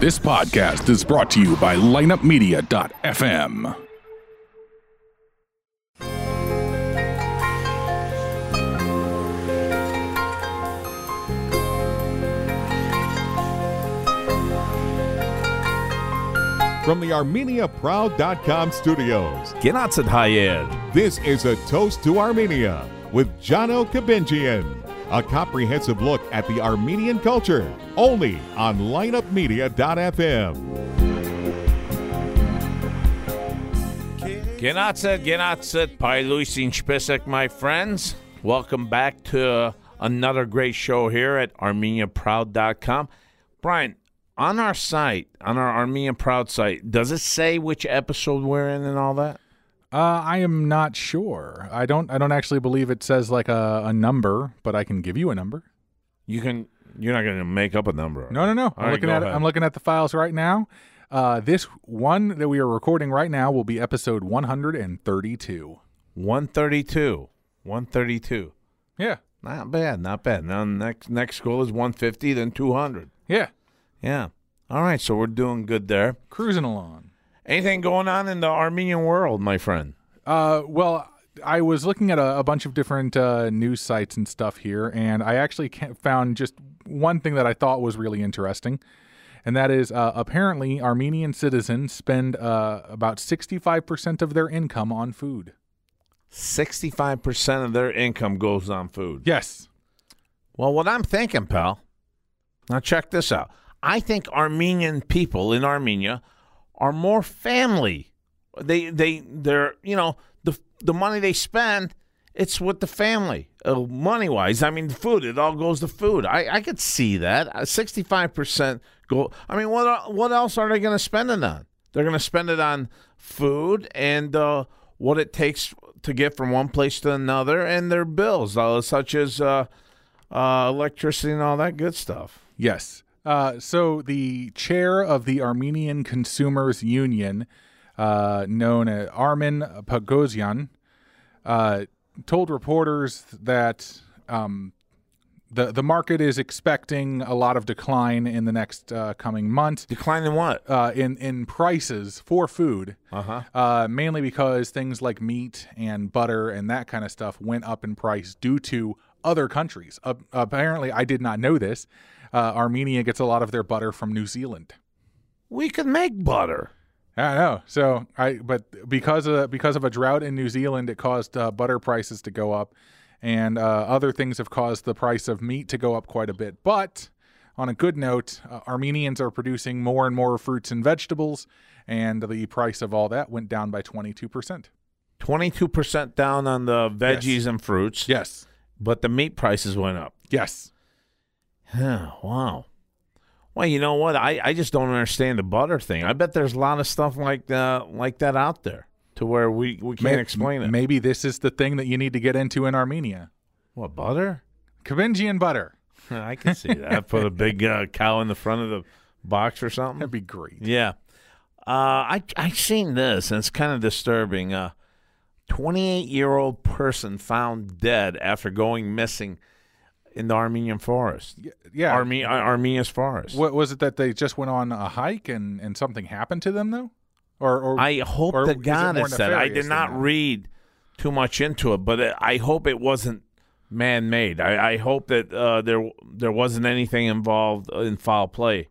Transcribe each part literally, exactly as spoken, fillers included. This podcast is brought to you by lineup media dot f m. From the armenia proud dot com studios, this is A Toast to Armenia with Johno Kabinjian, a comprehensive look at the Armenian culture, only on line up media dot f m. Gennatset, Gennatset, Pailusin Shpesek, my friends. Welcome back to another great show here at armenia proud dot com. Brian, on our site, on our Armenia Proud site, does it say which episode we're in and all that? Uh, I am not sure. I don't. I don't actually believe it says like a, a number, but I can give you a number. You can. You're not going to make up a number. No, no, no. I'm looking at it. I'm looking at the files right now. Uh, this one that we are recording right now will be episode one thirty-two. one thirty-two. one thirty-two. Yeah. Not bad. Not bad. Now next next goal is one fifty, then two hundred. Yeah. Yeah. All right, so we're doing good there. Cruising along. Anything going on in the Armenian world, my friend? Uh, well, I was looking at a, a bunch of different uh, news sites and stuff here, and I actually found just one thing that I thought was really interesting, and that is uh, apparently Armenian citizens spend uh, about sixty-five percent of their income on food. sixty-five percent of their income goes on food? Yes. Well, what I'm thinking, pal, now check this out. I think Armenian people in Armenia are more family. They, they, they're, you know, the the money they spend, it's with the family, uh, money wise. I mean, food, it all goes to food. I, I could see that. Sixty-five percent go. I mean, what what else are they going to spend it on? They're going to spend it on food and uh, what it takes to get from one place to another, and their bills, uh, such as uh, uh, electricity and all that good stuff. Yes. Uh, so the chair of the Armenian Consumers Union, uh, known as Armin Pogosyan, uh, told reporters that um, the the market is expecting a lot of decline in the next uh, coming months. Decline in what? Uh, in in prices for food, uh-huh. uh, mainly because things like meat and butter and that kind of stuff went up in price due to other countries. Uh, apparently, I did not know this. Uh, Armenia gets a lot of their butter from New Zealand. We could make butter. I know. So I, but because of because of a drought in New Zealand, it caused uh, butter prices to go up, and uh, other things have caused the price of meat to go up quite a bit. But on a good note, uh, Armenians are producing more and more fruits and vegetables, and the price of all that went down by twenty-two percent. twenty-two percent down on the veggies yes. and fruits. Yes. But the meat prices went up. Yes. Huh, wow. Well, you know what? I, I just don't understand the butter thing. I bet there's a lot of stuff like that, like that out there to where we, we can't maybe, explain it. Maybe this is the thing that you need to get into in Armenia. What, butter? Kabinjian butter. I can see that. Put a big uh, cow in the front of the box or something. That'd be great. Yeah. Uh, I, I seen this, and it's kind of disturbing. A twenty-eight-year-old person found dead after going missing in the Armenian forest. Yeah. Arme- Armenia's forest. What, was it that they just went on a hike and, and something happened to them, though? Or, or I hope or that God has said. I did not read too much into it, but it, I hope it wasn't man-made. I, I hope that uh, there there wasn't anything involved in foul play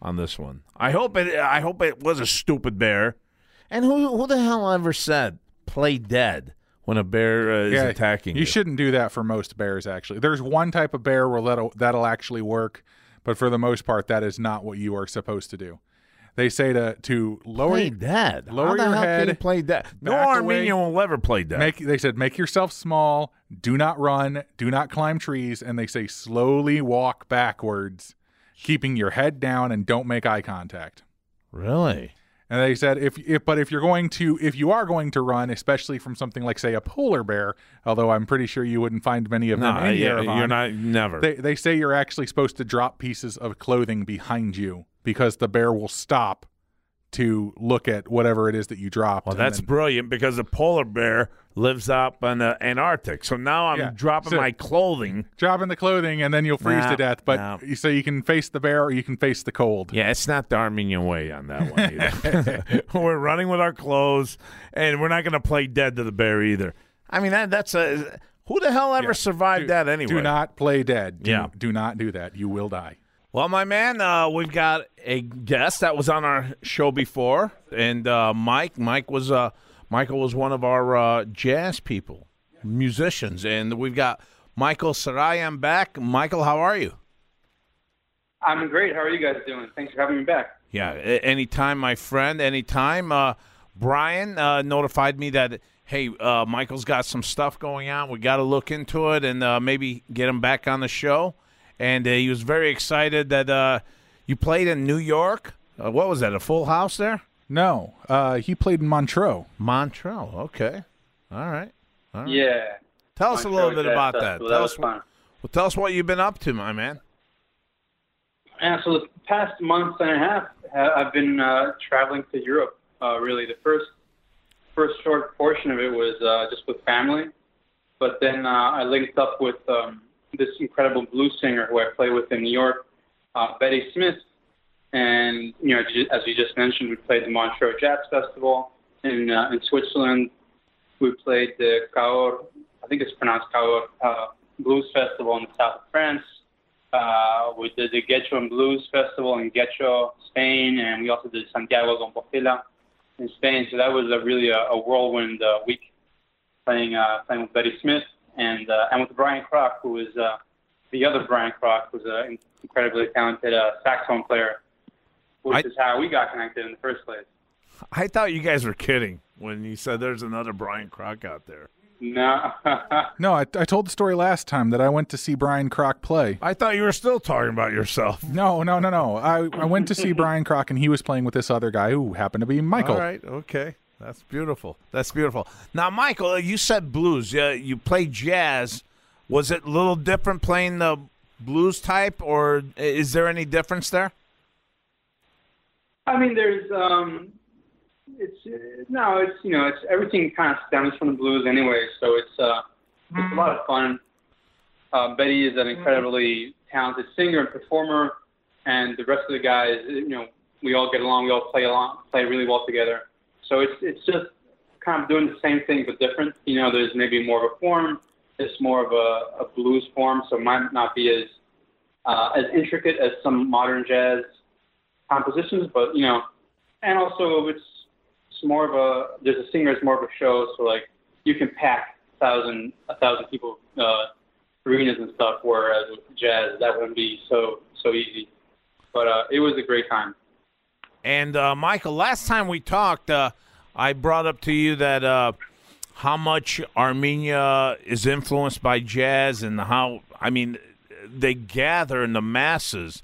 on this one. I hope it I hope it was a stupid bear. And who who the hell ever said play dead? When a bear uh, is yeah, attacking you. You shouldn't do that for most bears, actually. There's one type of bear where that'll, that'll actually work, but for the most part, that is not what you are supposed to do. They say to to lower, play dead. Lower your head. You play dead. No Armenian will ever play dead. Make, they said, make yourself small, do not run, do not climb trees, and they say slowly walk backwards, keeping your head down and don't make eye contact. Really? And they said, if, if but if you're going to, if you are going to run, especially from something like, say, a polar bear, although I'm pretty sure you wouldn't find many of them no, in Yerevan. Yeah, you're not, never. They, they say you're actually supposed to drop pieces of clothing behind you because the bear will stop to look at whatever it is that you dropped. Well, that's then, brilliant, because the polar bear lives up in the Antarctic. So now I'm yeah, dropping so my clothing. Dropping the clothing, and then you'll freeze nah, to death. But nah. So you can face the bear or you can face the cold. Yeah, it's not the Armenian way on that one either. We're running with our clothes, and we're not going to play dead to the bear either. I mean, that, that's a who the hell ever yeah. survived do, that anyway? Do not play dead. Do, yeah. do not do that. You will die. Well, my man, uh, we've got a guest that was on our show before, and uh, Mike. Mike was uh, Michael was one of our uh, jazz people, musicians, and we've got Michael Sarian back. Michael, how are you? I'm great. How are you guys doing? Thanks for having me back. Yeah, anytime, my friend. Anytime. Uh, Brian uh, notified me that hey, uh, Michael's got some stuff going on. We got to look into it and uh, maybe get him back on the show. And uh, he was very excited that uh, you played in New York. Uh, what was that, a full house there? No, uh, he played in Montreux. Montreux, okay. All right. All right. Yeah. Tell Montreux us a little bit about stuff. that. Well, tell, that us what, well, tell us what you've been up to, my man. And so the past month and a half, I've been uh, traveling to Europe, uh, really. The first, first short portion of it was uh, just with family. But then uh, I linked up with... Um, this incredible blues singer who I play with in New York, uh, Betty Smith. And, you know, as you just mentioned, we played the Montreux Jazz Festival in uh, in Switzerland. We played the Kaor, I think it's pronounced Kaor, uh, Blues Festival in the south of France. Uh, we did the Ghecho Blues Festival in Ghecho, Spain, and we also did Santiago de Compostela in Spain. So that was a really a, a whirlwind uh, week playing, uh, playing with Betty Smith. And uh, and with Brian Kroc, who is uh, the other Brian Kroc, who's an incredibly talented uh, saxophone player, which I, is how we got connected in the first place. I thought you guys were kidding when you said there's another Brian Kroc out there. No. no, I, I told the story last time that I went to see Brian Kroc play. I thought you were still talking about yourself. No, no, no, no. I, I went to see Brian Kroc, and he was playing with this other guy who happened to be Michael. All right, okay. That's beautiful. That's beautiful. Now, Michael, you said blues. Yeah, you play jazz. Was it a little different playing the blues type, or is there any difference there? I mean, there's um, it's no, it's you know, it's everything kind of stems from the blues anyway. So it's uh, it's mm. a lot of fun. Uh, Betty is an incredibly talented singer and performer, and the rest of the guys, you know, we all get along. We all play along, play really well together. So it's it's just kind of doing the same thing but different. You know, there's maybe more of a form. It's more of a, a blues form, so it might not be as uh, as intricate as some modern jazz compositions. But you know, and also it's it's more of a there's a singer. It's more of a show. So like you can pack a thousand a thousand people uh, arenas and stuff. Whereas with jazz, that wouldn't be so so easy. But uh, it was a great time. And, uh, Michael, last time we talked, uh, I brought up to you that uh, how much Armenia is influenced by jazz and how, I mean, they gather in the masses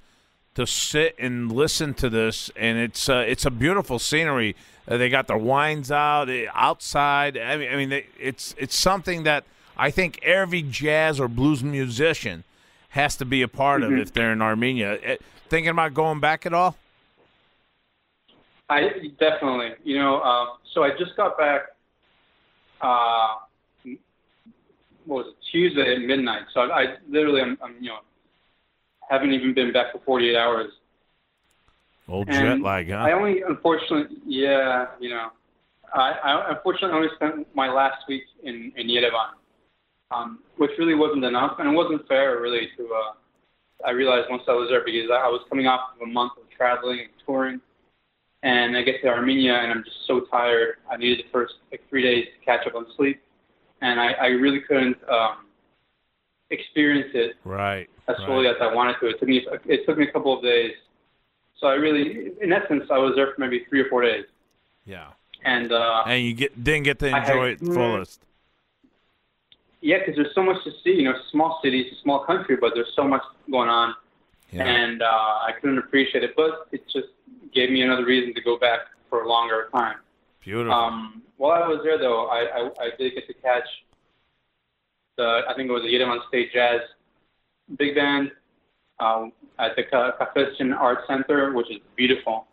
to sit and listen to this, and it's uh, it's a beautiful scenery. Uh, they got their wines out, outside. I mean, I mean they, it's, it's something that I think every jazz or blues musician has to be a part mm-hmm. of if they're in Armenia. It, thinking about going back at all? I definitely, you know, uh, so I just got back, uh, what was it, Tuesday at midnight. So I, I literally, I'm, I'm, you know, haven't even been back for forty-eight hours. Old and jet lag, huh? I only, unfortunately, yeah, you know, I, I unfortunately only spent my last week in, in Yerevan, um, which really wasn't enough. And it wasn't fair, really, to, uh, I realized once I was there because I, I was coming off of a month of traveling and touring. And I get to Armenia, and I'm just so tired. I needed the first like three days to catch up on sleep, and I, I really couldn't um, experience it right, as fully right. as I wanted to. It took me it took me a couple of days. So I really, in essence, I was there for maybe three or four days. Yeah. And uh, and you get didn't get to enjoy had, it fullest. Yeah, because there's so much to see. You know, small cities, small country, but there's so much going on. Yeah. And uh, I couldn't appreciate it, but it just gave me another reason to go back for a longer time. Beautiful. Um, while I was there, though, I, I, I did get to catch the, I think it was the Yerevan State Jazz Big Band um, at the Kafezhin Art Center, which is beautiful.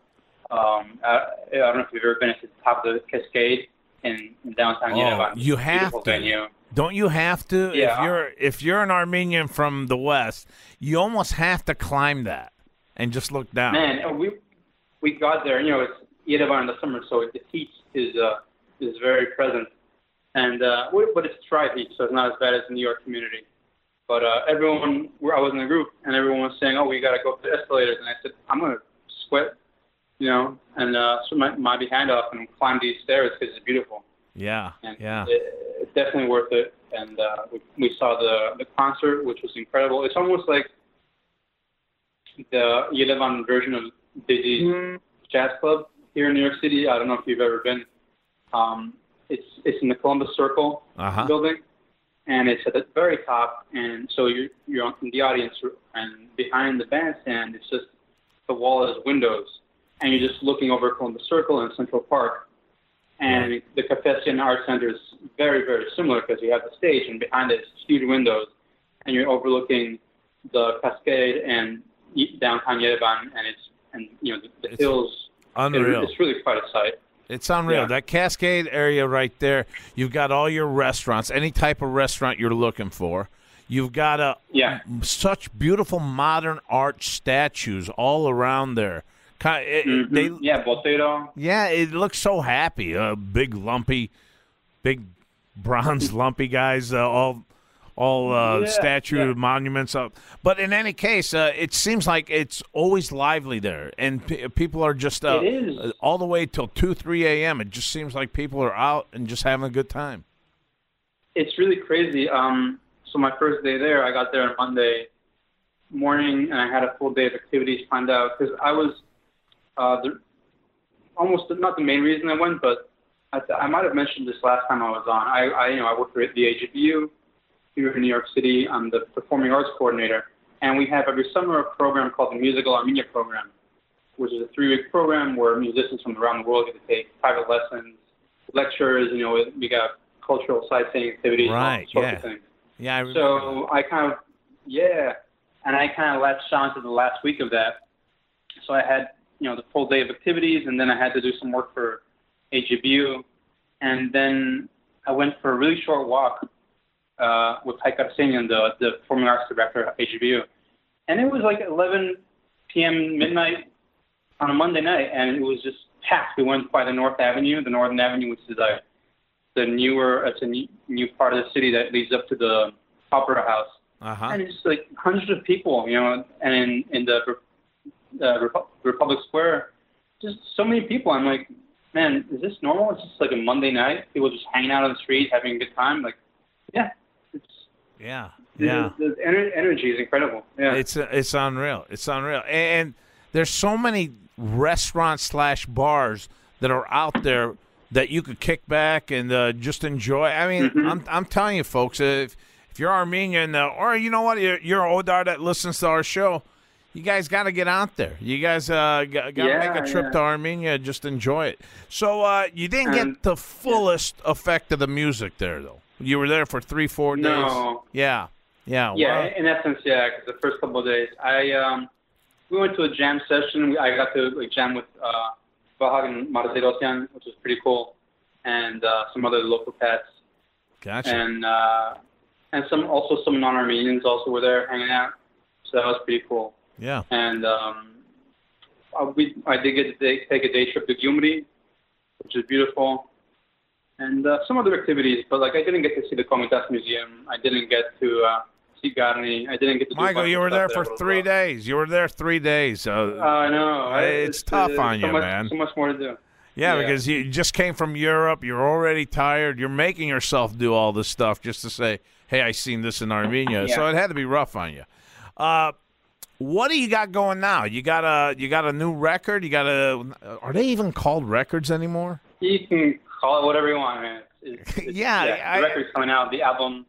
Um, I, I don't know if you've ever been at the top of the Cascade in, in downtown oh, Yerevan. You have to. Venue. Don't you have to? Yeah. If you're if you're an Armenian from the West, you almost have to climb that and just look down. Man, we we got there. You know, it's Yerevan in the summer, so the heat is uh, is very present, and uh, but it's dry heat, so it's not as bad as the New York community. But uh, everyone, I was in a group, and everyone was saying, "Oh, we got to go up the escalators," and I said, "I'm gonna sweat." You know, and uh, so my, my behind off and climb these stairs because it's beautiful. Yeah, and yeah. It, it's definitely worth it. And uh, we, we saw the, the concert, which was incredible. It's almost like the Yerevan version of Dizzy's mm. Jazz Club here in New York City. I don't know if you've ever been. Um, it's it's in the Columbus Circle uh-huh. building, and it's at the very top. And so you're, you're in the audience, and behind the bandstand, it's just the wall is windows. And you're just looking over Columbus Circle and Central Park. And the Kafezhin Art Center is very, very similar because you have the stage, and behind it is huge windows. And you're overlooking the Cascade and downtown Yerevan, and it's and you know the, the it's hills. Unreal. It's really quite a sight. It's unreal. Yeah. That Cascade area right there, you've got all your restaurants, any type of restaurant you're looking for. You've got a, yeah. such beautiful modern art statues all around there. Kind of, it, mm-hmm. they, yeah, Botero. Yeah, it looks so happy. Uh, big lumpy, big bronze lumpy guys. Uh, all, all uh, yeah, statue yeah. monuments up. But in any case, uh, it seems like it's always lively there, and p- people are just uh, uh, all the way till two, three a m. It just seems like people are out and just having a good time. It's really crazy. Um, so my first day there, I got there on Monday morning, and I had a full day of activities planned out because I was. Uh, the, almost not the main reason I went, but I, th- I might have mentioned this last time I was on. I, I you know, I work for the A G B U here in New York City. I'm the performing arts coordinator, and we have every summer a program called the Musical Armenia Program, which is a three-week program where musicians from around the world get to take private lessons, lectures. You know, we got cultural sightseeing activities, right? And all sorts yeah. of things. Yeah. I remember. So I kind of yeah, and I kind of latched on to the last week of that. So I had. You know, the full day of activities, and then I had to do some work for A G B U, and then I went for a really short walk uh, with Ty Karsinian, the, the performing arts director at A G B U, and it was like eleven p.m. midnight on a Monday night, and it was just packed. We went by the North Avenue, the Northern Avenue, which is like the newer, it's a new, new part of the city that leads up to the Opera House, uh-huh. and it's like hundreds of people, you know, and in, in the Uh, Repu- Republic Square, just so many people. I'm like, man, is this normal? It's just like a Monday night. People just hanging out on the street, having a good time. Like, yeah, it's yeah, yeah. The, the energy is incredible. Yeah, it's it's unreal. It's unreal. And there's so many restaurants slash bars that are out there that you could kick back and uh, just enjoy. I mean, mm-hmm. I'm I'm telling you, folks, if if you're Armenian uh, or you know what, you're, you're Odar that listens to our show. You guys got to get out there. You guys uh, got to yeah, make a trip yeah. to Armenia. Just enjoy it. So uh, you didn't um, get the fullest effect of the music there, though. You were there for three, four days. No. Yeah. Yeah. Yeah. Wow. In essence, yeah. Cause the first couple of days, I um, we went to a jam session. I got to like jam with uh, Bahag and Martirosyan, which was pretty cool, and uh, some other local cats. Gotcha. And uh, and some also some non-Armenians also were there hanging out. So that was pretty cool. Yeah, and um, we I did get to take a day trip to Gyumri, which is beautiful, and uh, some other activities. But like I didn't get to see the Komitas Museum. I didn't get to uh, see Garni. I didn't get to. Michael, do you were there for there three well. days. You were there three days. I uh, uh, know it's, it's tough uh, on so you, much, man. So much more to do. Yeah, yeah, because you just came from Europe. You're already tired. You're making yourself do all this stuff just to say, "Hey, I seen this in Armenia." yeah. So it had to be rough on you. Uh, What do you got going now? You got a you got a new record. You got a. Are they even called records anymore? You can call it whatever you want, man. It's, it's, yeah, yeah I, the record's coming out. The album.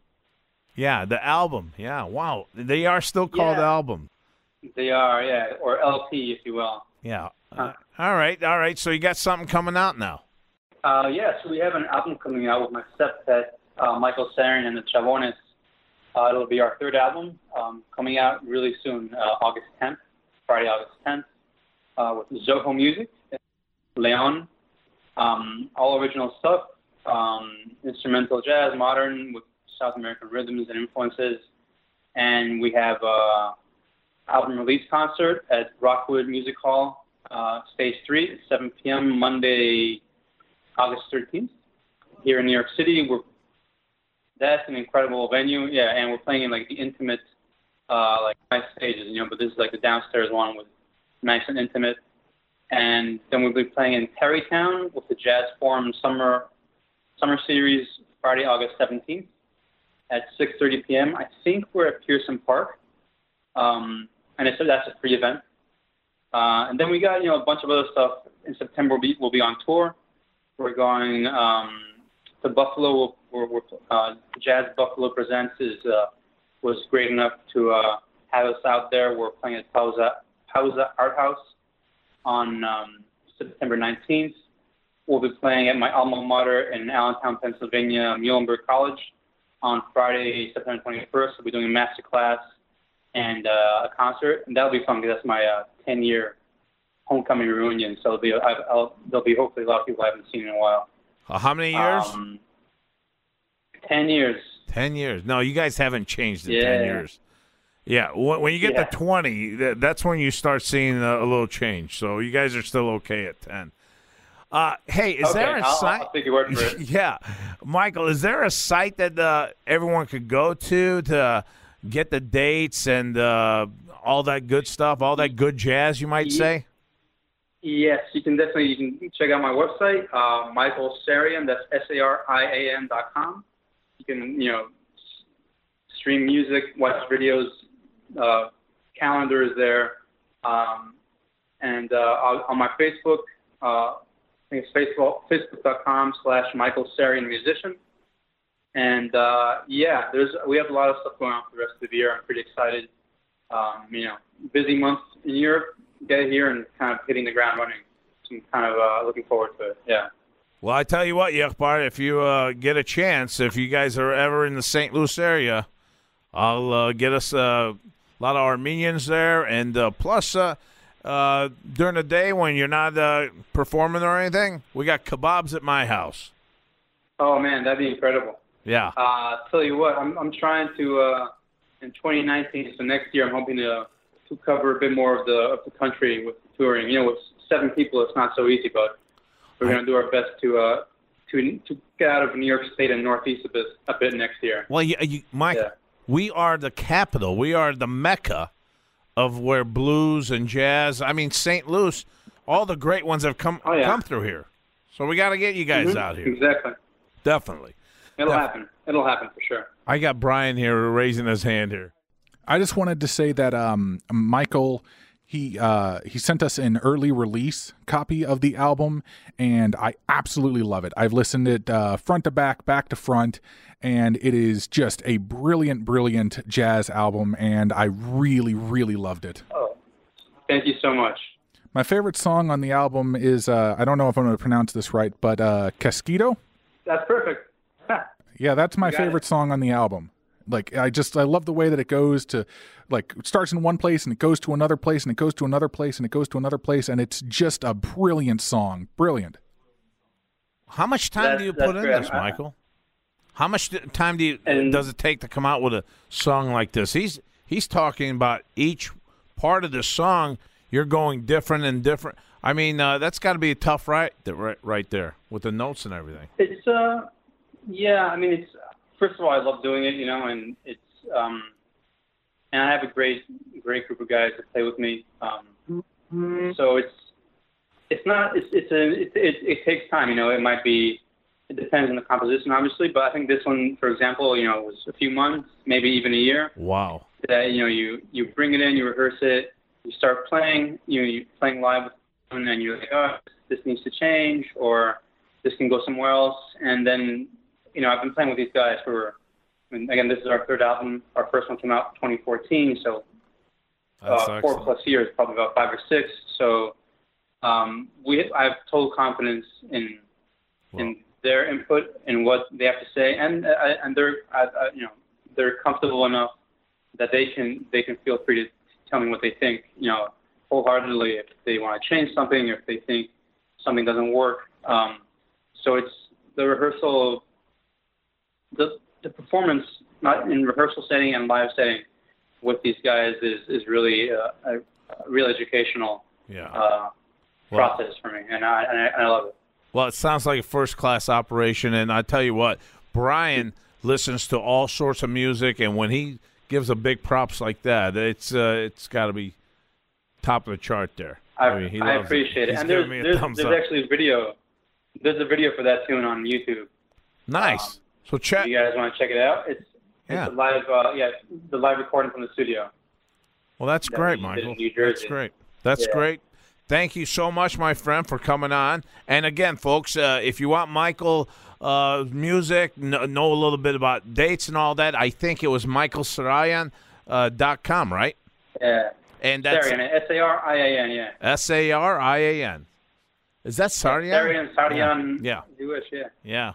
Yeah, the album. Yeah, wow. They are still called yeah. album. They are, yeah, or L P, if you will. Yeah. Huh. Uh, all right, all right. So you got something coming out now. Uh, yeah. So we have an album coming out with my stepdad, uh, Michael Sarian, and the Chavones. Uh, it'll be our third album, um, coming out really soon, uh, August tenth, Friday, August tenth, uh, with Zoho Music. Leon. Um, all original stuff, um, instrumental jazz, modern, with South American rhythms and influences. And we have an album release concert at Rockwood Music Hall, uh, Stage three, at seven p m Monday, August thirteenth, here in New York City. We're, that's an incredible venue, yeah, and we're playing in, like, the intimate, uh, like, nice stages, you know, but this is, like, the downstairs one with nice and intimate. And then we'll be playing in Tarrytown with the Jazz Forum Summer Summer Series, Friday, August seventeenth at six thirty p m I think we're at Pearson Park, um, and I said that's a free event. Uh, and then we got, you know, a bunch of other stuff. In September, we'll be, we'll be on tour. We're going um, to Buffalo. We're, we're, uh, Jazz Buffalo Presents is uh, was great enough to uh, have us out there. We're playing at Pauza, Pauza Art House on um, September nineteenth. We'll be playing at my alma mater in Allentown, Pennsylvania, Muhlenberg College, on Friday, September twenty-first. We'll be doing a master class and uh, a concert, and that'll be fun because that's my uh, ten-year homecoming reunion. So it'll be, I'll, I'll, there'll be hopefully a lot of people I haven't seen in a while. Uh, how many years? Um, ten years. Ten years. No, you guys haven't changed in yeah. ten years. Yeah, when you get yeah. to twenty, that's when you start seeing a little change. So you guys are still okay at ten. Uh, hey, is okay, there a I'll, site? I'll take your word for it. Yeah, Michael, is there a site that uh, everyone could go to to get the dates and uh, all that good stuff, all that good jazz, you might say? Yes, you can definitely. You can check out my website, uh, Michael Sarian. That's S A R I A N dot com. You can, you know, stream music, watch videos. Uh, calendar is there, um, and uh, on my Facebook, uh, I think it's Facebook, facebook.com slash Michael Sarian Musician, and uh, yeah, there's we have a lot of stuff going on for the rest of the year. I'm pretty excited. Um, you know, busy months in Europe, get here and kind of hitting the ground running. So I'm kind of uh, looking forward to it. Yeah. Well, I tell you what, Yekhbar, if you uh, get a chance, if you guys are ever in the Saint Louis area, I'll uh, get us uh, a lot of Armenians there, and uh, plus uh, uh, during the day when you're not uh, performing or anything, we got kebabs at my house. Oh man, that'd be incredible! Yeah. Uh, tell you what, I'm I'm trying to uh, in twenty nineteen, so next year I'm hoping to to cover a bit more of the of the country with touring. You know, with seven people, it's not so easy, but we're gonna do our best to. Uh, To, to get out of New York State and Northeast a bit, a bit next year. Well, you, you, Mike, yeah. we are the capital. We are the mecca of where blues and jazz, I mean, Saint Louis, all the great ones have come oh, yeah. come through here. So we got to get you guys mm-hmm. out here. Exactly. Definitely. It'll Def- happen. It'll happen for sure. I got Brian here raising his hand here. I just wanted to say that um, Michael... He uh, he sent us an early release copy of the album, and I absolutely love it. I've listened to it uh, front to back, back to front, and it is just a brilliant, brilliant jazz album, and I really, really loved it. Oh, thank you so much. My favorite song on the album is, uh, I don't know if I'm going to pronounce this right, but uh, Cascade? That's perfect. Yeah, that's my favorite it. song on the album. Like, I just, I love the way that it goes to, like, it starts in one place and it goes to another place and it goes to another place and it goes to another place. And it's just a brilliant song. Brilliant. How much time that's, do you put in great. this, Michael? How much time do you, and, does it take to come out with a song like this? He's, he's talking about each part of the song. You're going different and different. I mean, uh, that's got to be a tough right, right, right there with the notes and everything. It's, uh, yeah, I mean, it's, first of all, I love doing it, you know, and it's um, and I have a great, great group of guys that play with me. Um, mm-hmm. So it's it's not it's it's a it, it, it takes time, you know. It might be it depends on the composition, obviously, but I think this one, for example, you know, was a few months, maybe even a year. Wow. That you know you you bring it in, you rehearse it, you start playing, you know, you're playing live, with them, and then you're like, oh, this needs to change, or this can go somewhere else, and then. You know, I've been playing with these guys for, I mean, again, this is our third album. Our first one came out in twenty fourteen, so uh, four plus years, probably about five or six. So um, we, I have total confidence in wow. in their input and what they have to say, and uh, and they're I, I, you know they're comfortable enough that they can they can feel free to tell me what they think, you know, wholeheartedly if they want to change something, or if they think something doesn't work. Um, so it's the rehearsal, the the performance, not in rehearsal setting and live setting, with these guys is is really uh, a, a real educational yeah. uh, well, process for me, and I, and I and I love it. Well, it sounds like a first-class operation, and I tell you what, Brian listens to all sorts of music, and when he gives a big props like that, it's uh, it's got to be top of the chart there. I, I, mean, he I appreciate it. it. And there's, there's, there's actually a video. There's a video for that tune on YouTube. Nice. Um, so check. If you guys want to check it out? It's, yeah. it's a live, uh, yeah, the live recording from the studio. Well, that's that great, Michael. That's great. That's yeah. great. Thank you so much, my friend, for coming on. And again, folks, uh, if you want Michael uh, music, know, know a little bit about dates and all that, I think it was michael sarian dot com, uh, right? Yeah. And that's Sarian, S A R I A N, yeah. S A R I A N. Is that Sarian? Sarian, Sarian. Yeah. Jewish, yeah. Yeah.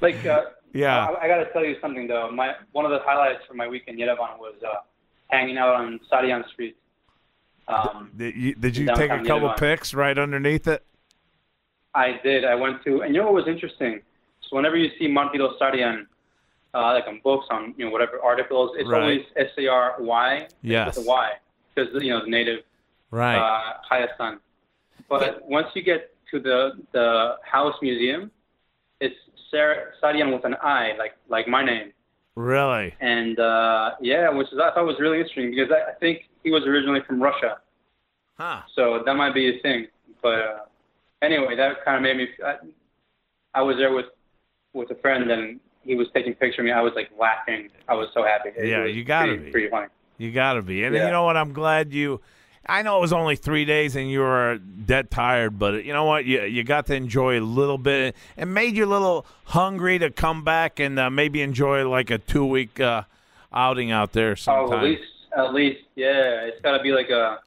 like, uh, yeah. I, I got to tell you something, though. My One of the highlights for my week in Yerevan was uh, hanging out on Sarian Street. Um, did you, did you take a couple pics right underneath it? I did. I went to, and you know what was interesting? So whenever you see Martino Saryan, uh, like on books, on you know whatever articles, it's right. always S A R Y. Yes. With a Y, because you know the native. Right. Uh, Hayastan. But yeah. once you get to the the house museum, it's Sar- Saryan with an I, like like my name. Really? And uh, yeah, which is, I thought was really interesting because I, I think he was originally from Russia. Huh. So that might be his thing. But uh, anyway, that kind of made me, I, I was there with, with a friend and he was taking pictures of me. I was like laughing. I was so happy. It, yeah, it you gotta pretty, be. Pretty funny. You gotta be. And yeah. you know what? I'm glad you, I know it was only three days and you were dead tired, but you know what? You you got to enjoy a little bit and made you a little hungry to come back and uh, maybe enjoy like a two-week uh, outing out there sometime. Oh, at least, at least, yeah. It's got to be like a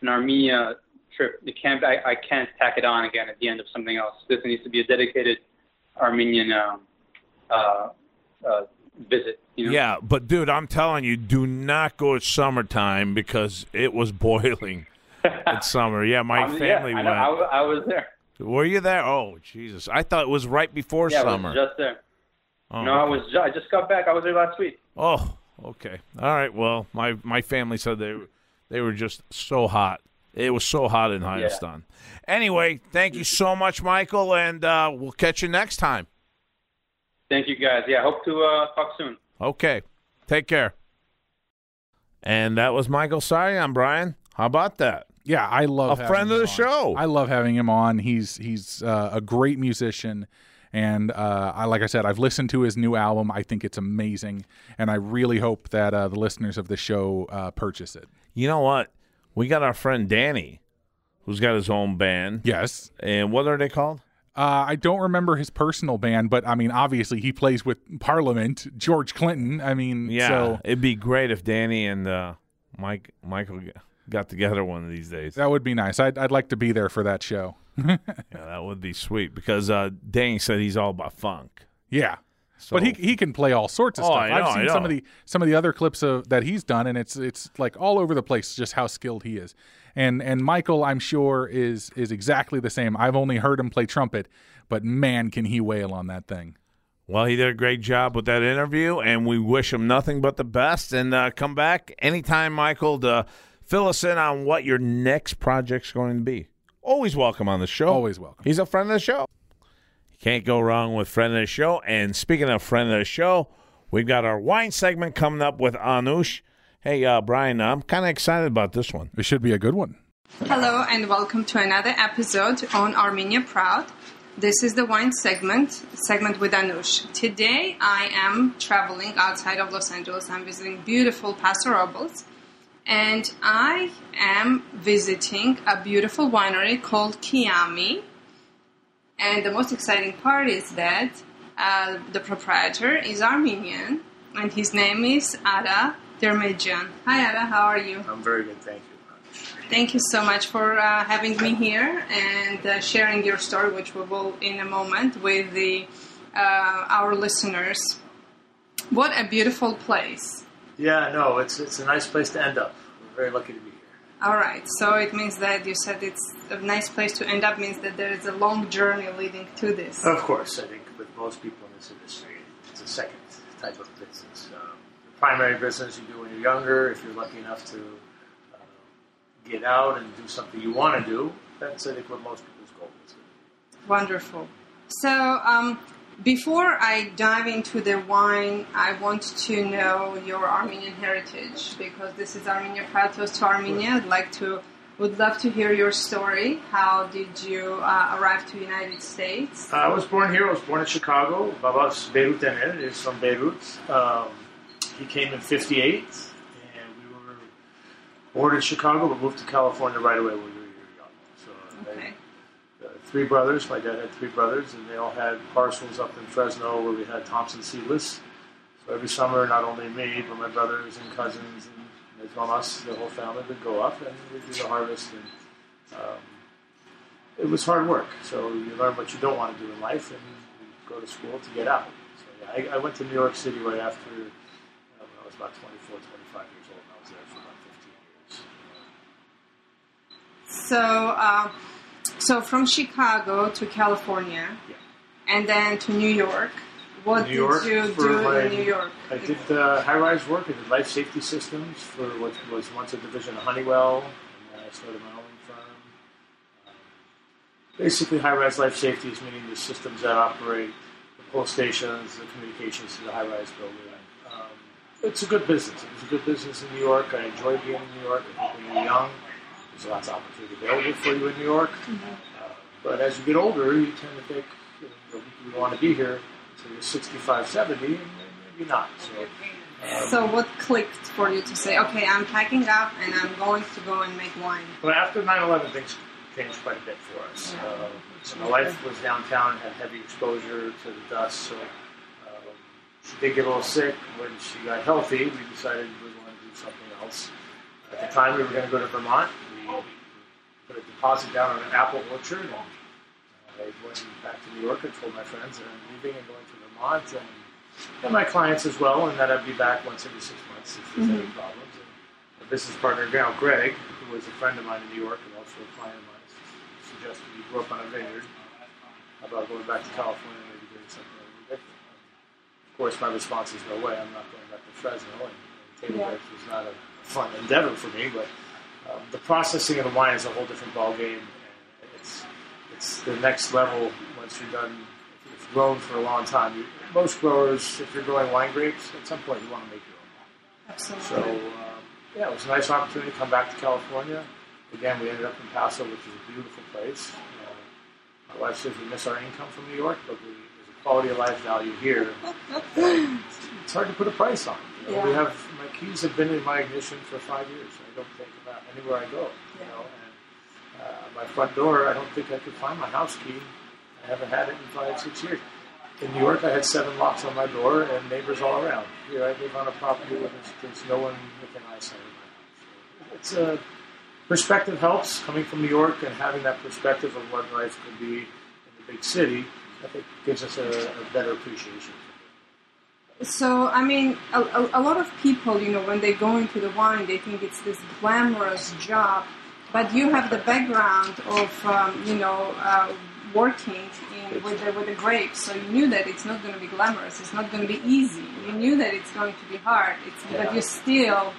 an Armenia trip. You can't, I, I can't tack it on again at the end of something else. This needs to be a dedicated Armenian um, uh, uh, visit. You know? Yeah, but dude, I'm telling you, do not go at summertime because it was boiling at summer. Yeah, my um, family yeah, I went. Know, I, I was there. Were you there? Oh, Jesus. I thought it was right before yeah, summer. I was just there. Oh, no, okay. I was. Ju- I just got back. I was there last week. Oh, okay. All right. Well, my, my family said they, they were just so hot. It was so hot in Hayastan. Yeah. Anyway, thank you so much, Michael, and uh, we'll catch you next time. Thank you, guys. Yeah, hope to uh, talk soon. Okay. Take care. And that was Michael Sarian, Brian. How about that? Yeah, I love a friend of the show. I love having him on. He's he's uh, a great musician, and uh, I like I said, I've listened to his new album. I think it's amazing, and I really hope that uh, the listeners of the show uh, purchase it. You know what? We got our friend Danny, who's got his own band. Yes. And what are they called? Uh, I don't remember his personal band, but, I mean, obviously he plays with Parliament, George Clinton. I mean, yeah, so. It'd be great if Danny and uh, Mike Michael got together one of these days. That would be nice. I'd, I'd like to be there for that show. Yeah, that would be sweet because uh, Danny said he's all about funk. Yeah. So. But he he can play all sorts of oh, stuff. I know, I've seen I know. some of the some of the other clips of that he's done, and it's it's like all over the place just how skilled he is. And and Michael, I'm sure, is is exactly the same. I've only heard him play trumpet, but man, can he wail on that thing. Well, he did a great job with that interview, and we wish him nothing but the best. And uh, come back anytime, Michael, to fill us in on what your next project's going to be. Always welcome on the show. Always welcome. He's a friend of the show. Can't go wrong with friend of the show. And speaking of friend of the show, we've got our wine segment coming up with Anush. Hey, uh, Brian, I'm kind of excited about this one. It should be a good one. Hello, and welcome to another episode on Armenia Proud. This is the wine segment, segment with Anush. Today, I am traveling outside of Los Angeles. I'm visiting beautiful Paso Robles. And I am visiting a beautiful winery called Kiamie. And the most exciting part is that uh, the proprietor is Armenian, and his name is Ara Dermegian. Hi, Ara. How are you? I'm very good. Thank you. Thank you so much for uh, having me here and uh, sharing your story, which we will in a moment with the uh, our listeners. What a beautiful place. Yeah, no, it's it's a nice place to end up. We're very lucky to be here. All right, so it means that you said it's a nice place to end up means that there is a long journey leading to this. Of course, I think with most people in this industry, it's a second type of business. Um, the primary business you do when you're younger, if you're lucky enough to uh, get out and do something you want to do, that's I think what most people's goal is. Wonderful. So um, before I dive into the wine, I want to know your Armenian heritage, because this is Armenia Proud, Toast to Armenia. I'd like to, would love to hear your story. How did you uh, arrive to the United States? I was born here. I was born in Chicago. Baba's Beirut Emir is from Beirut. Um, he came in fifty-eight, and we were born in Chicago, but moved to California right away when we were young. So, okay. I, Three brothers. My dad had three brothers, and they all had parcels up in Fresno where we had Thompson Seedless. So every summer, not only me, but my brothers and cousins, and from us, the whole family would go up and we'd do the harvest. And um, it was hard work. So you learn what you don't want to do in life, and you go to school to get out. So yeah, I, I went to New York City right after uh, when I was about twenty-four, twenty-five years old. And I was there for about fifteen years. So. Uh... So from Chicago to California, yeah. And then to New York. What New York did you do my, in New York? I did uh, high-rise work. I did life safety systems for what was once a division of Honeywell. And then I started my own firm. Um, basically, high-rise life safety is meaning the systems that operate the pole stations, the communications to the high-rise building. Um, it's a good business. It was a good business in New York. I enjoyed being in New York. I think when you're young, there's lots of opportunity available for you in New York. Mm-hmm. uh, but as you get older, you tend to think, you know, you want to be here until you're sixty-five, seventy, and maybe not. So, um, so what clicked for you to say, okay, I'm packing up and I'm going to go and make wine? Well, after nine eleven, things changed quite a bit for us. Yeah. Uh, so my wife was downtown and had heavy exposure to the dust, so um, she did get a little sick. When she got healthy, we decided we wanted to do something else. At the time, we were going to go to Vermont. Put a deposit down on an apple orchard, and I went back to New York and told my friends that I'm leaving and going to Vermont, and, and my clients as well, and that I'd be back once every six months if there's mm-hmm. any problems. And a business partner now, Greg, who was a friend of mine in New York and also a client of mine, suggested we grew up on a vineyard about going back to California and maybe doing something really different. Of course, my response is no way. I'm not going back to Fresno, and, and table yeah. grapes was not a fun endeavor for me, but. Um, the processing of the wine is a whole different ballgame. It's it's the next level once you're done. If you've grown for a long time, you, most growers, if you're growing wine grapes, at some point you want to make your own wine. Absolutely. So um, yeah, it was a nice opportunity to come back to California. Again, we ended up in Paso, which is a beautiful place. Uh, my wife says we miss our income from New York, but we, there's a quality of life value here. it's, it's hard to put a price on. You know, yeah. We have my keys have been in my ignition for five years. I don't think about anywhere I go. You know, and uh, my front door. I don't think I could find my house key. I haven't had it in five, six years. In New York, I had seven locks on my door and neighbors all around. Here, I live on a property where there's, there's no one within eyesight of my house. It's a uh, perspective helps coming from New York and having that perspective of what life could be in the big city. I think gives us a, a better appreciation. So, I mean, a, a, a lot of people, you know, when they go into the wine, they think it's this glamorous job. But you have the background of, um, you know, uh, working in, with, the, with the grapes. So you knew that it's not going to be glamorous. It's not going to be easy. You knew that it's going to be hard. It's, yeah. But you still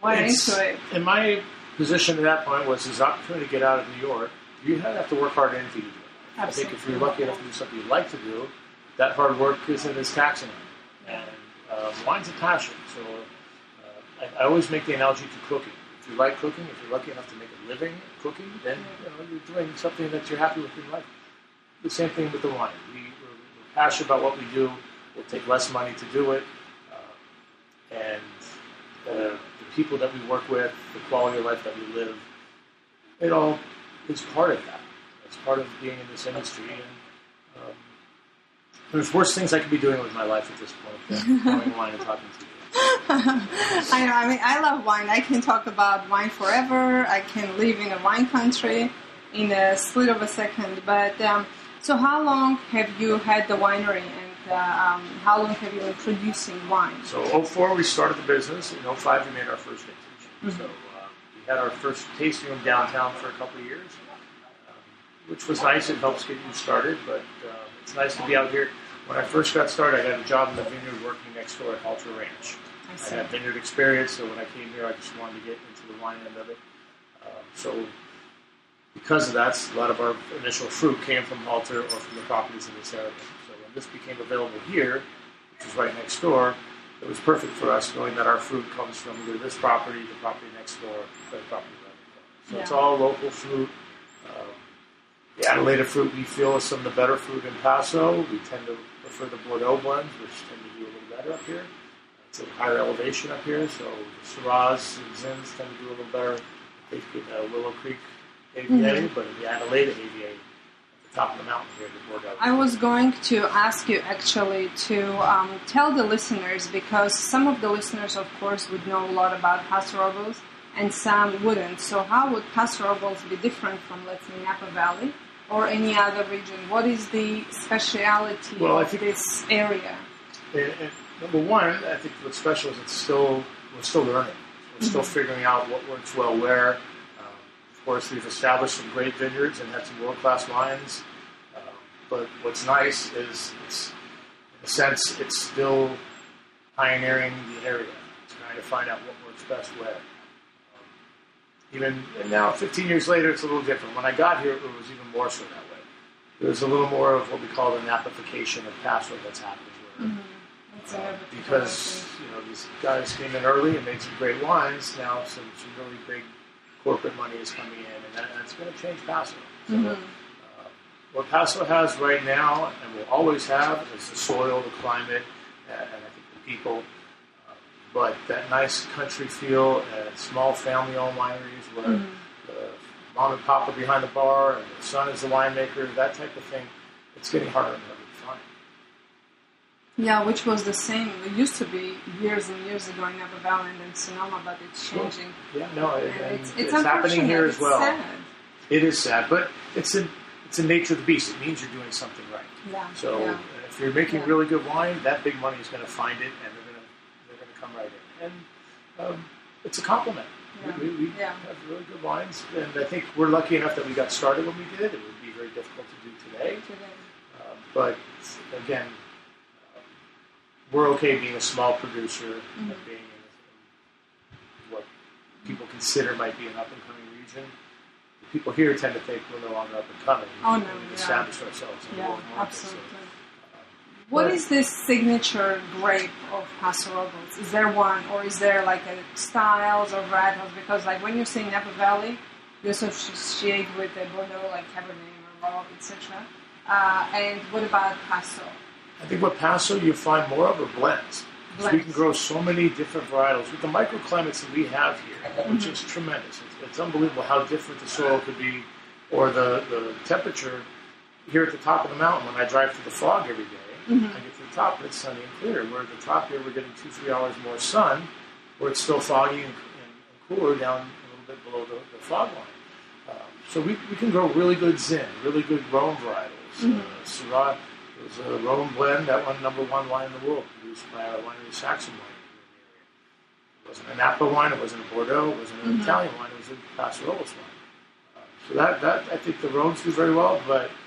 went it's, into it. And my position at that point was this opportunity to get out of New York. You don't have to work hard at anything you do. Absolutely. I think if you're lucky enough to do something you like to do, that hard work isn't as taxing. And uh, wine's a passion, so uh, I, I always make the analogy to cooking. If you like cooking, if you're lucky enough to make a living cooking, then you know, you're doing something that you're happy with in life. The same thing with the wine. We, we're, we're passionate about what we do. We'll take less money to do it. Uh, and uh, the people that we work with, the quality of life that we live, it all is part of that. It's part of being in this industry. And, um, There's worse things I could be doing with my life at this point than pouring wine and talking to you. I know. I mean, I love wine. I can talk about wine forever. I can live in a wine country in a split of a second. But um, so, how long have you had the winery, and uh, um, how long have you been producing wine? So, oh four we started the business. In oh five we made our first vintage. Mm-hmm. So uh, we had our first tasting room downtown for a couple of years, um, which was nice. It helps get you started, but uh, it's nice to be out here. When I first got started, I got a job in the vineyard working next door at Halter Ranch. I, I had vineyard experience, so when I came here, I just wanted to get into the wine end of it. Uh, so because of that, a lot of our initial fruit came from Halter or from the properties in this area. So when this became available here, which is right next door, it was perfect for us, knowing that our fruit comes from either this property, the property next door, or the property right next door. So yeah. It's all local fruit. Um, the Adelaide fruit we feel is some of the better fruit in Paso. We tend to prefer the Bordeaux blends, which tend to do a little better up here. It's a higher elevation up here, so the Syrahs and Zins tend to do a little better. I think in uh, Willow Creek A V A, mm-hmm. but in the Adelaide A V A, top of the mountain here in Bordeaux. I was going to ask you actually to um, tell the listeners, because some of the listeners, of course, would know a lot about Paso Robles and some wouldn't. So how would Paso Robles be different from, let's say, Napa Valley or any other region? What is the speciality well, of this area? It, it, number one, I think what's special is it's still we're still learning. We're mm-hmm. still figuring out what works well where. Of course, we've established some great vineyards and had some world-class wines, uh, but what's nice is, it's, in a sense, it's still pioneering the area, trying to find out what works best where. Um, even and now, fifteen years later, it's a little different. When I got here, it was even more so that way. There's a little more of what we call the napification of Paso that's happening here. Mm-hmm. that's uh, because you know these guys came in early and made some great wines. Now, some, some really big corporate money is coming in, and, that, and it's going to change Paso. So mm-hmm. uh, what Paso has right now, and will always have, is the soil, the climate, and, and I think the people. Uh, but that nice country feel, and small family-owned wineries, where mm-hmm. the mom and pop are behind the bar, and the son is the winemaker, that type of thing, it's getting harder and harder to find. Yeah, which was the same. It used to be years and years ago in Napa Valley and then Sonoma, but it's changing. Well, yeah, no, it, and it's, it's, it's happening here as well. Sad. It is sad, but it's a it's a nature of the beast. It means you're doing something right. Yeah. So yeah. if you're making yeah. really good wine, that big money is going to find it, and they're going to they're going to come right in. And um, it's a compliment. Yeah. We, we, we yeah. have really good wines, and I think we're lucky enough that we got started when we did. It would be very difficult to do today, today. Uh, but again, we're okay being a small producer mm-hmm. and being in what people consider might be an up-and-coming region. The people here tend to think we're no longer up-and-coming. Oh, no, we yeah. establish ourselves. In yeah, the absolutely. So, uh, what is this signature grape of Paso Robles? Is there one, or is there like a styles or varietals? Because like when you say Napa Valley, you associate with the Bordeaux, like Cabernet, Merlot, et cetera. Uh, and what about Paso? I think what Paso you find more of are blends. blends. We can grow so many different varietals. With the microclimates that we have here, mm-hmm. which is tremendous, it's, it's unbelievable how different the soil could be or the, the temperature. Here at the top of the mountain, when I drive through the fog every day, mm-hmm. I get to the top and it's sunny and clear. Where at the top here, we're getting two, three hours more sun, where it's still foggy and, and, and cooler down a little bit below the, the fog line. Um, so we, we can grow really good Zin, really good Rhone varietals, mm-hmm. uh, Syrah. It was a Rhone blend, that one number one wine in the world, produced by our winery, Saxon wine. It wasn't a Napa wine, it wasn't a Bordeaux, it wasn't an mm-hmm. Italian wine, it was a Paso Robles wine. Uh, so that, that, I think the Rhones do very well, but you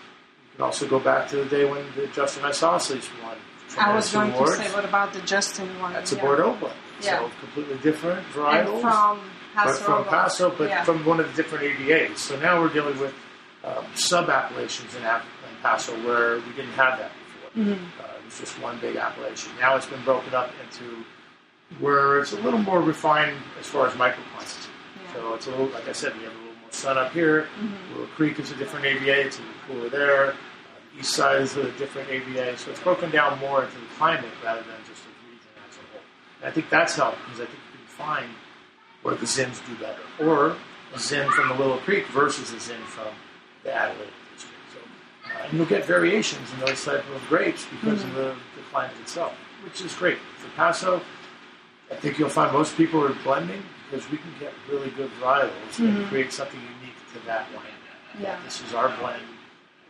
can also go back to the day when the Justin Isosceles won. I was going awards. to say, what about the Justin one? That's yeah. a Bordeaux blend. Yeah. So completely different varietals. And from Paso Robles. From Paso, but yeah. from one of the different A V As. So now we're dealing with um, sub-appellations in Africa. Paso, where we didn't have that before. Mm-hmm. Uh, it was just one big appellation. Now it's been broken up into where it's a little more refined as far as microclimates. Yeah. So it's a little, like I said, we have a little more sun up here. Mm-hmm. Little Creek is a different A V A. It's a little cooler there. Uh, the east side is a different A V A. So it's broken down more into the climate rather than just the region as a whole. And I think that's helped because I think you can find where the Zins do better. Or a Zin from the Willow Creek versus a Zin from the Adelaide. And you'll get variations in those type of grapes because mm-hmm. of the, the climate itself, which is great. For Paso, I think you'll find most people are blending because we can get really good varietals mm-hmm. and create something unique to that wine. Yeah. This is our blend.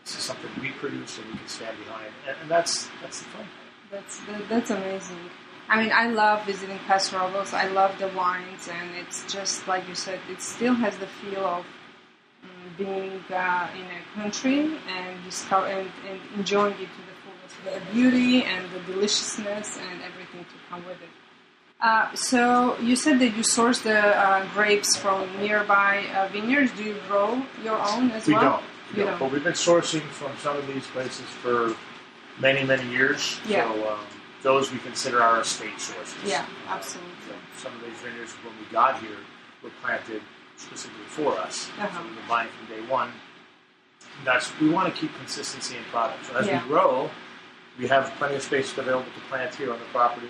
This is something we produce and we can stand behind. And, and that's that's the fun part. That's, that, that's amazing. I mean, I love visiting past novels. I love the wines, and it's just like you said, it still has the feel of um, being uh, in a country and discover and, and enjoying it to the fullest, the beauty and the deliciousness and everything to come with it. Uh, so you said that you source the uh, grapes from nearby uh, vineyards. Do you grow your own as we well? Don't. We you don't. But we've been sourcing from some of these places for many, many years. Yeah. So, um, those we consider our estate sources. Yeah, absolutely. Uh, some of these vineyards, when we got here, were planted specifically for us. Uh-huh. So we've been buying from day one. That's we want to keep consistency in product. So as yeah. we grow, we have plenty of space available to plant here on the property.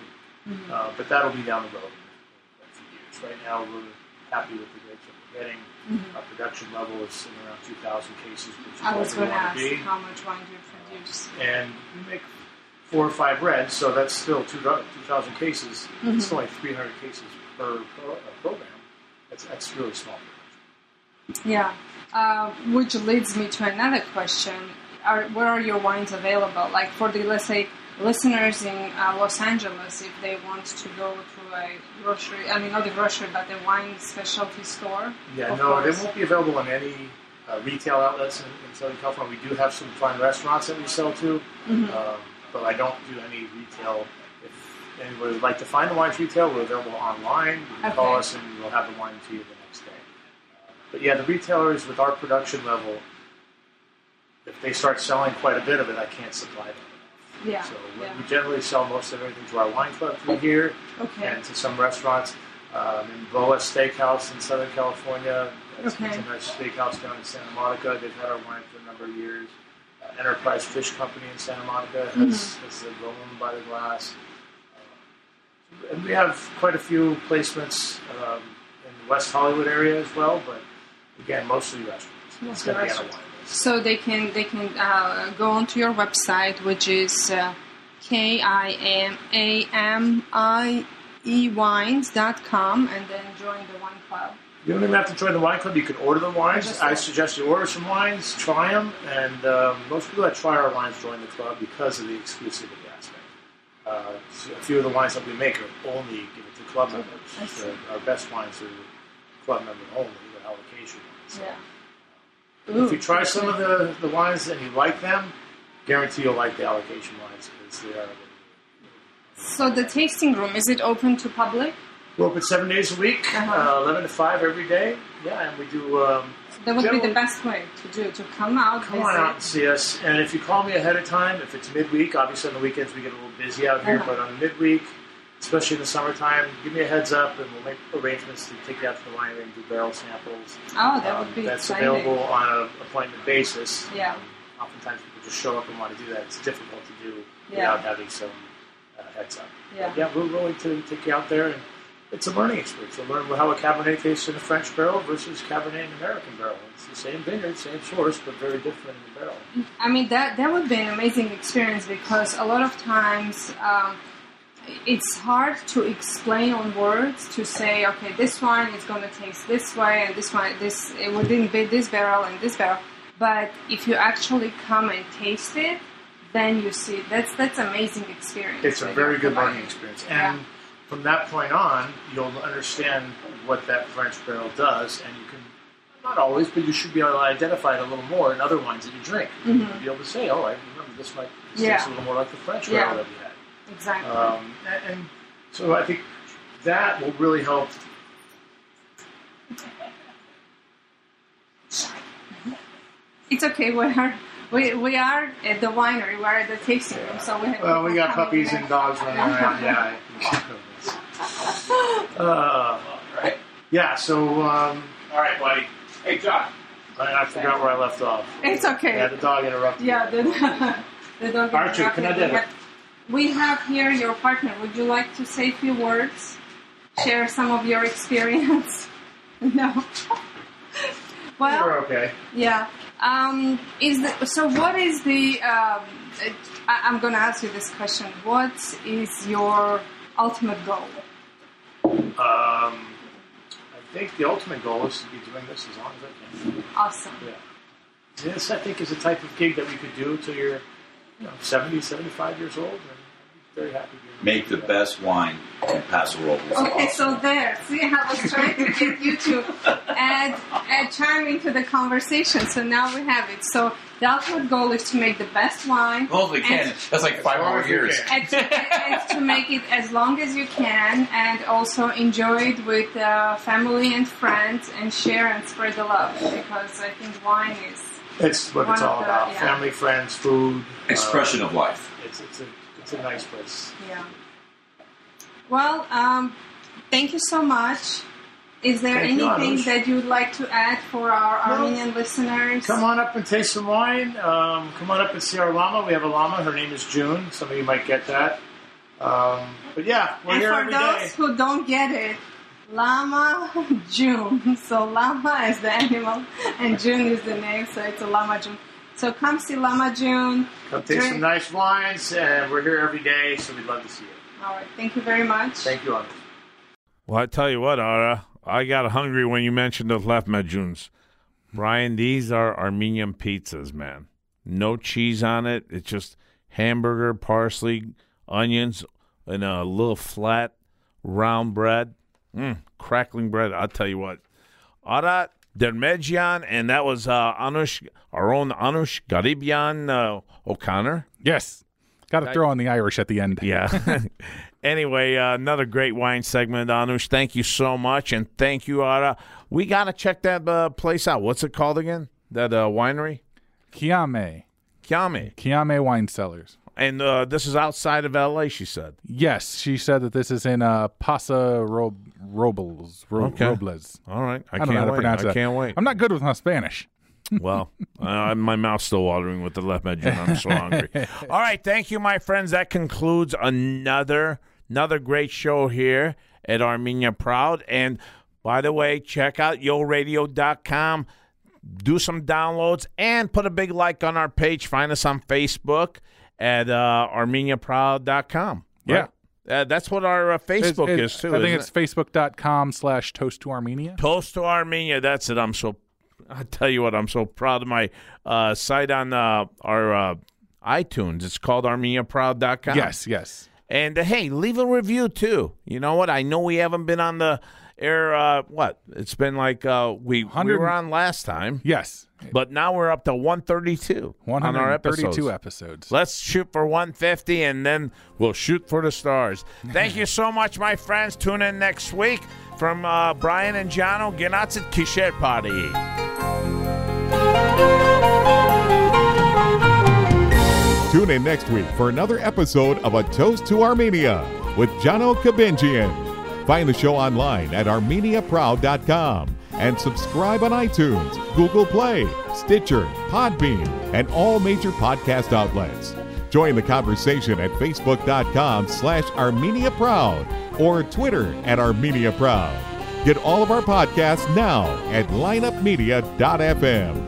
Mm-hmm. uh, but that'll be down the road in a few years. Right now, we're happy with the grapes that we're getting. Mm-hmm. Our production level is sitting around two thousand cases, which is I was going to ask be. how much wine do you produce? Uh, and we make four or five reds, so that's still two thousand cases. Mm-hmm. It's only three hundred cases per pro- program. That's, that's really small. Yeah, uh, which leads me to another question. Are, where are your wines available? Like for the, let's say, listeners in uh, Los Angeles, if they want to go to a grocery, I mean, not a grocery, but a wine specialty store? Yeah, no, course. They won't be available in any uh, retail outlets in, in Southern California. We do have some fine restaurants that we sell to. Mm-hmm. uh, But I don't do any retail. If anybody would like to find the wine retail, we're available online. You can okay. call us, and we'll have the wine to you the next day. Uh, but yeah, the retailers with our production level, if they start selling quite a bit of it, I can't supply them. Yeah. So yeah. we generally sell most of everything to our wine club through here, okay. and to some restaurants. Um, in Boa Steakhouse in Southern California, that's okay. a nice steakhouse down in Santa Monica. They've had our wine for a number of years. Enterprise Fish Company in Santa Monica has the Roman by the glass. Uh, and we have quite a few placements um, in the West Hollywood area as well, but again, mostly restaurants. Mostly restaurants. So they can they can uh, go onto your website, which is uh, K I M A M I E wines dot com, and then join the wine club. You don't even have to join the wine club. You can order the wines. I suggest you order some wines, try them, and um, most people that try our wines join the club because of the exclusivity aspect. Uh, so a few of the wines that we make are only given to club members. So our best wines are club member only, the allocation wines. So, yeah. Ooh, if you try some of the, the wines and you like them, guarantee you'll like the allocation wines because they are. So the tasting room, is it open to public? We're open seven days a week, uh-huh. uh, eleven to five every day. Yeah, and we do... Um, that would be the best way to do, to come out. Come visit. on out and see us. And if you call me ahead of time, if it's midweek, obviously on the weekends we get a little busy out here, uh-huh. but on midweek, especially in the summertime, give me a heads up and we'll make arrangements to take you out to the winery and do barrel samples. Oh, that um, would be That's exciting. Available on an appointment basis. Yeah. Um, oftentimes people just show up and want to do that. It's difficult to do yeah. without having some uh, heads up. Yeah. But yeah, we're willing to take you out there and... It's a learning experience. You'll learn how a Cabernet tastes in a French barrel versus Cabernet in an American barrel. It's the same vineyard, same source, but very different in the barrel. I mean, that that would be an amazing experience because a lot of times um, it's hard to explain on words to say, okay, this wine is going to taste this way, and this wine, this it wouldn't be this barrel and this barrel. But if you actually come and taste it, then you see that's that's an amazing experience. It's a very good learning experience, and. Yeah. From that point on, you'll understand what that French barrel does, and you can, not always, but you should be able to identify it a little more in other wines that you drink. Mm-hmm. You'll be able to say, oh, I remember this might taste yeah. a little more like the French barrel yeah. that we had. Exactly. Um, and, and so I think that will really help. It's okay, we're hard. We we are at the winery. We're at the tasting room, yeah. so we have. Well, we got puppies and dogs running around. Yeah, I can walk over this. Uh, all right. Yeah. So. Um, all right, buddy. Hey, John. I, I forgot where I left off. It's okay. Yeah, the dog interrupted. Yeah, the, the dog interrupted. Archer, can I do it? We have here your partner. Would you like to say a few words? Share some of your experience? No. Well, we're okay. Yeah. Um, is the, so what is the, um, I, I'm going to ask you this question. What is your ultimate goal? Um, I think the ultimate goal is to be doing this as long as I can. Awesome. Yeah. This, I think, is a type of gig that we could do until you're you know, seventy, seventy-five years old. And make the best wine in Paso Robles. Okay, so there. See how I was trying to get you to add, add charming to the conversation. So now we have it. So the ultimate goal is to make the best wine. Well, we can. That's like five more years. And to, and to make it as long as you can, and also enjoy it with uh, family and friends, and share and spread the love, because I think wine is... It's what it's all the, about. Yeah. Family, friends, food. Expression uh, of life. It's it's a, it's a nice place. Yeah. Well, um, thank you so much. Is there thank anything you, that you would like to add for our no. Armenian listeners? Come on up and taste some wine. Um, come on up and see our llama. We have a llama. Her name is June. Some of you might get that. Um, but yeah, we're and here every day. And for those who don't get it, Llama June. So llama is the animal and June is the name, so it's a Llama June. So come see Llama June. Come taste Drink. some nice wines, and we're here every day, so we'd love to see you. All right. Thank you very much. Thank you, Ara. Well, I tell you what, Ara, I got hungry when you mentioned those Llama Junes. Brian, these are Armenian pizzas, man. No cheese on it. It's just hamburger, parsley, onions, and a little flat round bread. Mm, crackling bread, I'll tell you what. Ara Dermegian, and that was uh, Anush, our own Anush Garibian uh, O'Connor. Yes. Got to throw in the Irish at the end. Yeah. Anyway, uh, another great wine segment, Anush. Thank you so much, and thank you, Ara. We got to check that uh, place out. What's it called again? That uh, winery? Kiamie. Kiamie. Kiamie Wine Cellars. And uh, this is outside of L A, she said. Yes, she said that this is in uh, Pauza Ro- Robles. Ro- okay. Robles. All right. I, I don't can't know how to wait. pronounce I that. I can't wait. I'm not good with my Spanish. Well, uh, my mouth's still watering with the left medjool. I'm so hungry. All right. Thank you, my friends. That concludes another another great show here at Armenia Proud. And by the way, check out yo radio dot com. Do some downloads and put a big like on our page. Find us on Facebook at uh, armenia proud dot com. Right? Yeah. Uh, that's what our uh, Facebook it's, it's, is, too. I think it's it? facebook.com slash toast to Armenia. Toast to Armenia. That's it. I'm so, I tell you what, I'm so proud of my uh, site on uh, our uh, iTunes. It's called armenia proud dot com. Yes, yes. And uh, hey, leave a review, too. You know what? I know we haven't been on the air, uh, what? It's been like uh, we, we were on last time. Yes. But now we're up to one thirty-two on our episodes. one thirty-two episodes. Let's shoot for one fifty, and then we'll shoot for the stars. Thank you so much, my friends. Tune in next week. From uh, Brian and Johno, Genatsit Kisher Party. Tune in next week for another episode of A Toast to Armenia with Johno Kabinjian. Find the show online at armenia proud dot com. And subscribe on iTunes, Google Play, Stitcher, Podbean, and all major podcast outlets. Join the conversation at facebook.com slash Armenia Proud or Twitter at Armenia Proud. Get all of our podcasts now at line up media dot f m.